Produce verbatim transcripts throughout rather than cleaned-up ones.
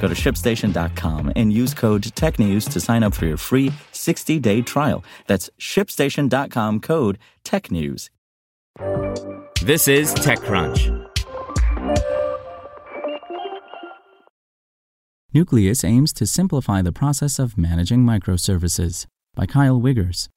Go to ShipStation dot com and use code TECHNEWS to sign up for your free sixty-day trial. That's ShipStation dot com, code TECHNEWS. This is TechCrunch. Nucleus aims to simplify the process of managing microservices, by Kyle Wiggers.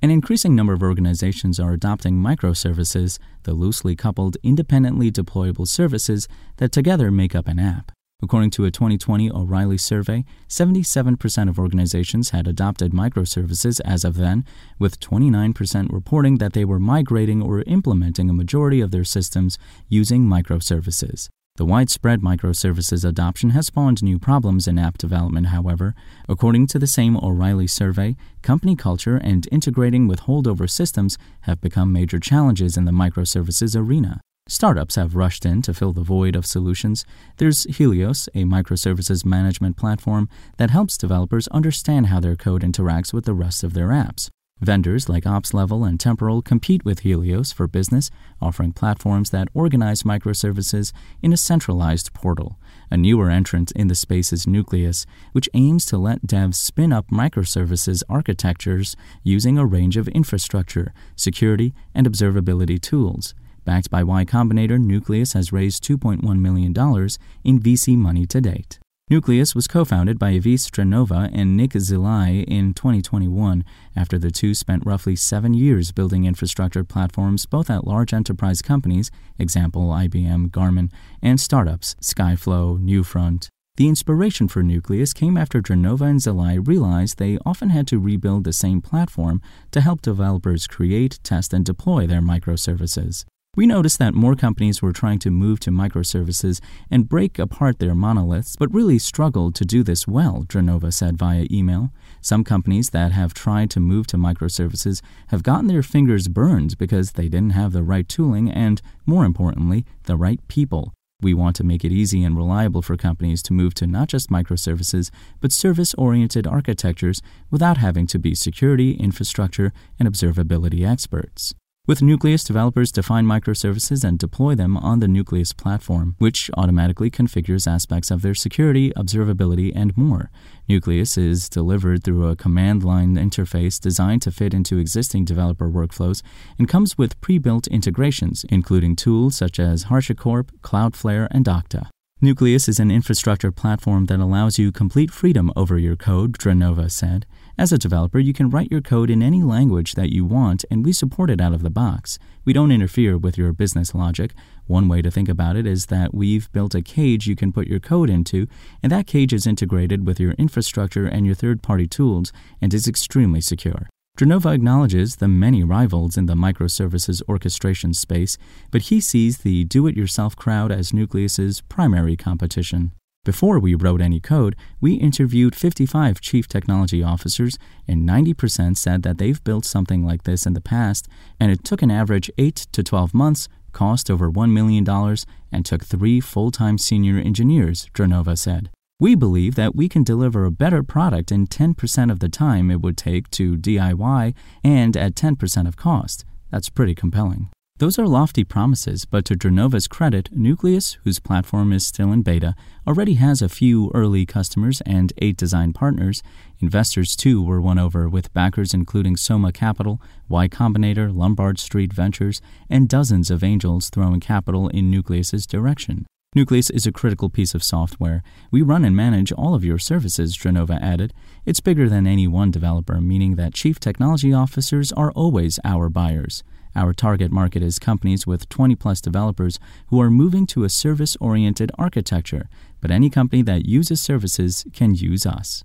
An increasing number of organizations are adopting microservices, the loosely coupled, independently deployable services that together make up an app. According to a twenty twenty O'Reilly survey, seventy-seven percent of organizations had adopted microservices as of then, with twenty-nine percent reporting that they were migrating or implementing a majority of their systems using microservices. The widespread microservices adoption has spawned new problems in app development, however. According to the same O'Reilly survey, company culture and integrating with holdover systems have become major challenges in the microservices arena. Startups have rushed in to fill the void of solutions. There's Helios, a microservices management platform that helps developers understand how their code interacts with the rest of their apps. Vendors like OpsLevel and Temporal compete with Helios for business, offering platforms that organize microservices in a centralized portal. A newer entrant in the space is Nucleus, which aims to let devs spin up microservices architectures using a range of infrastructure, security, and observability tools. Backed by Y Combinator, Nucleus has raised two point one million dollars in V C money to date. Nucleus was co-founded by Avis Dranova and Nick Zillai in twenty twenty-one, after the two spent roughly seven years building infrastructure platforms both at large enterprise companies, example I B M, Garmin, and startups, Skyflow, Newfront. The inspiration for Nucleus came after Dranova and Zillai realized they often had to rebuild the same platform to help developers create, test, and deploy their microservices. We noticed that more companies were trying to move to microservices and break apart their monoliths, but really struggled to do this well, Dranova said via email. Some companies that have tried to move to microservices have gotten their fingers burned because they didn't have the right tooling and, more importantly, the right people. We want to make it easy and reliable for companies to move to not just microservices, but service-oriented architectures without having to be security, infrastructure, and observability experts. With Nucleus, developers define microservices and deploy them on the Nucleus platform, which automatically configures aspects of their security, observability, and more. Nucleus is delivered through a command line interface designed to fit into existing developer workflows and comes with pre-built integrations, including tools such as HashiCorp, Cloudflare, and Okta. Nucleus is an infrastructure platform that allows you complete freedom over your code, Dranova said. As a developer, you can write your code in any language that you want, and we support it out of the box. We don't interfere with your business logic. One way to think about it is that we've built a cage you can put your code into, and that cage is integrated with your infrastructure and your third-party tools and is extremely secure. Dranova acknowledges the many rivals in the microservices orchestration space, but he sees the do-it-yourself crowd as Nucleus's primary competition. Before we wrote any code, we interviewed fifty-five chief technology officers, and ninety percent said that they've built something like this in the past, and it took an average eight to twelve months, cost over one million dollars, and took three full-time senior engineers, Dranova said. We believe that we can deliver a better product in ten percent of the time it would take to D I Y and at ten percent of cost. That's pretty compelling. Those are lofty promises, but to Dranova's credit, Nucleus, whose platform is still in beta, already has a few early customers and eight design partners. Investors, too, were won over, with backers including Soma Capital, Y Combinator, Lombard Street Ventures, and dozens of angels throwing capital in Nucleus's direction. Nucleus is a critical piece of software. We run and manage all of your services, Dranova added. It's bigger than any one developer, meaning that chief technology officers are always our buyers. Our target market is companies with twenty-plus developers who are moving to a service-oriented architecture, but any company that uses services can use us.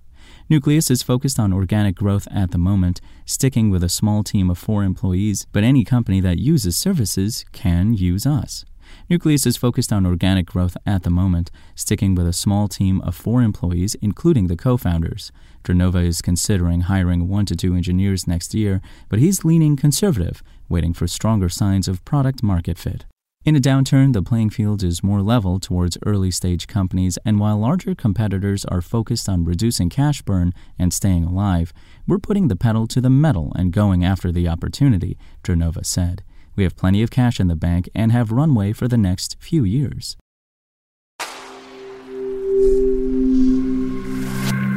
Nucleus is focused on organic growth at the moment, sticking with a small team of four employees, but any company that uses services can use us. Nucleus is focused on organic growth at the moment, sticking with a small team of four employees, including the co-founders. Dranova is considering hiring one to two engineers next year, but he's leaning conservative, waiting for stronger signs of product-market fit. In a downturn, the playing field is more level towards early-stage companies, and while larger competitors are focused on reducing cash burn and staying alive, we're putting the pedal to the metal and going after the opportunity, Dranova said. We have plenty of cash in the bank and have runway for the next few years.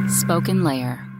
Spoken Layer.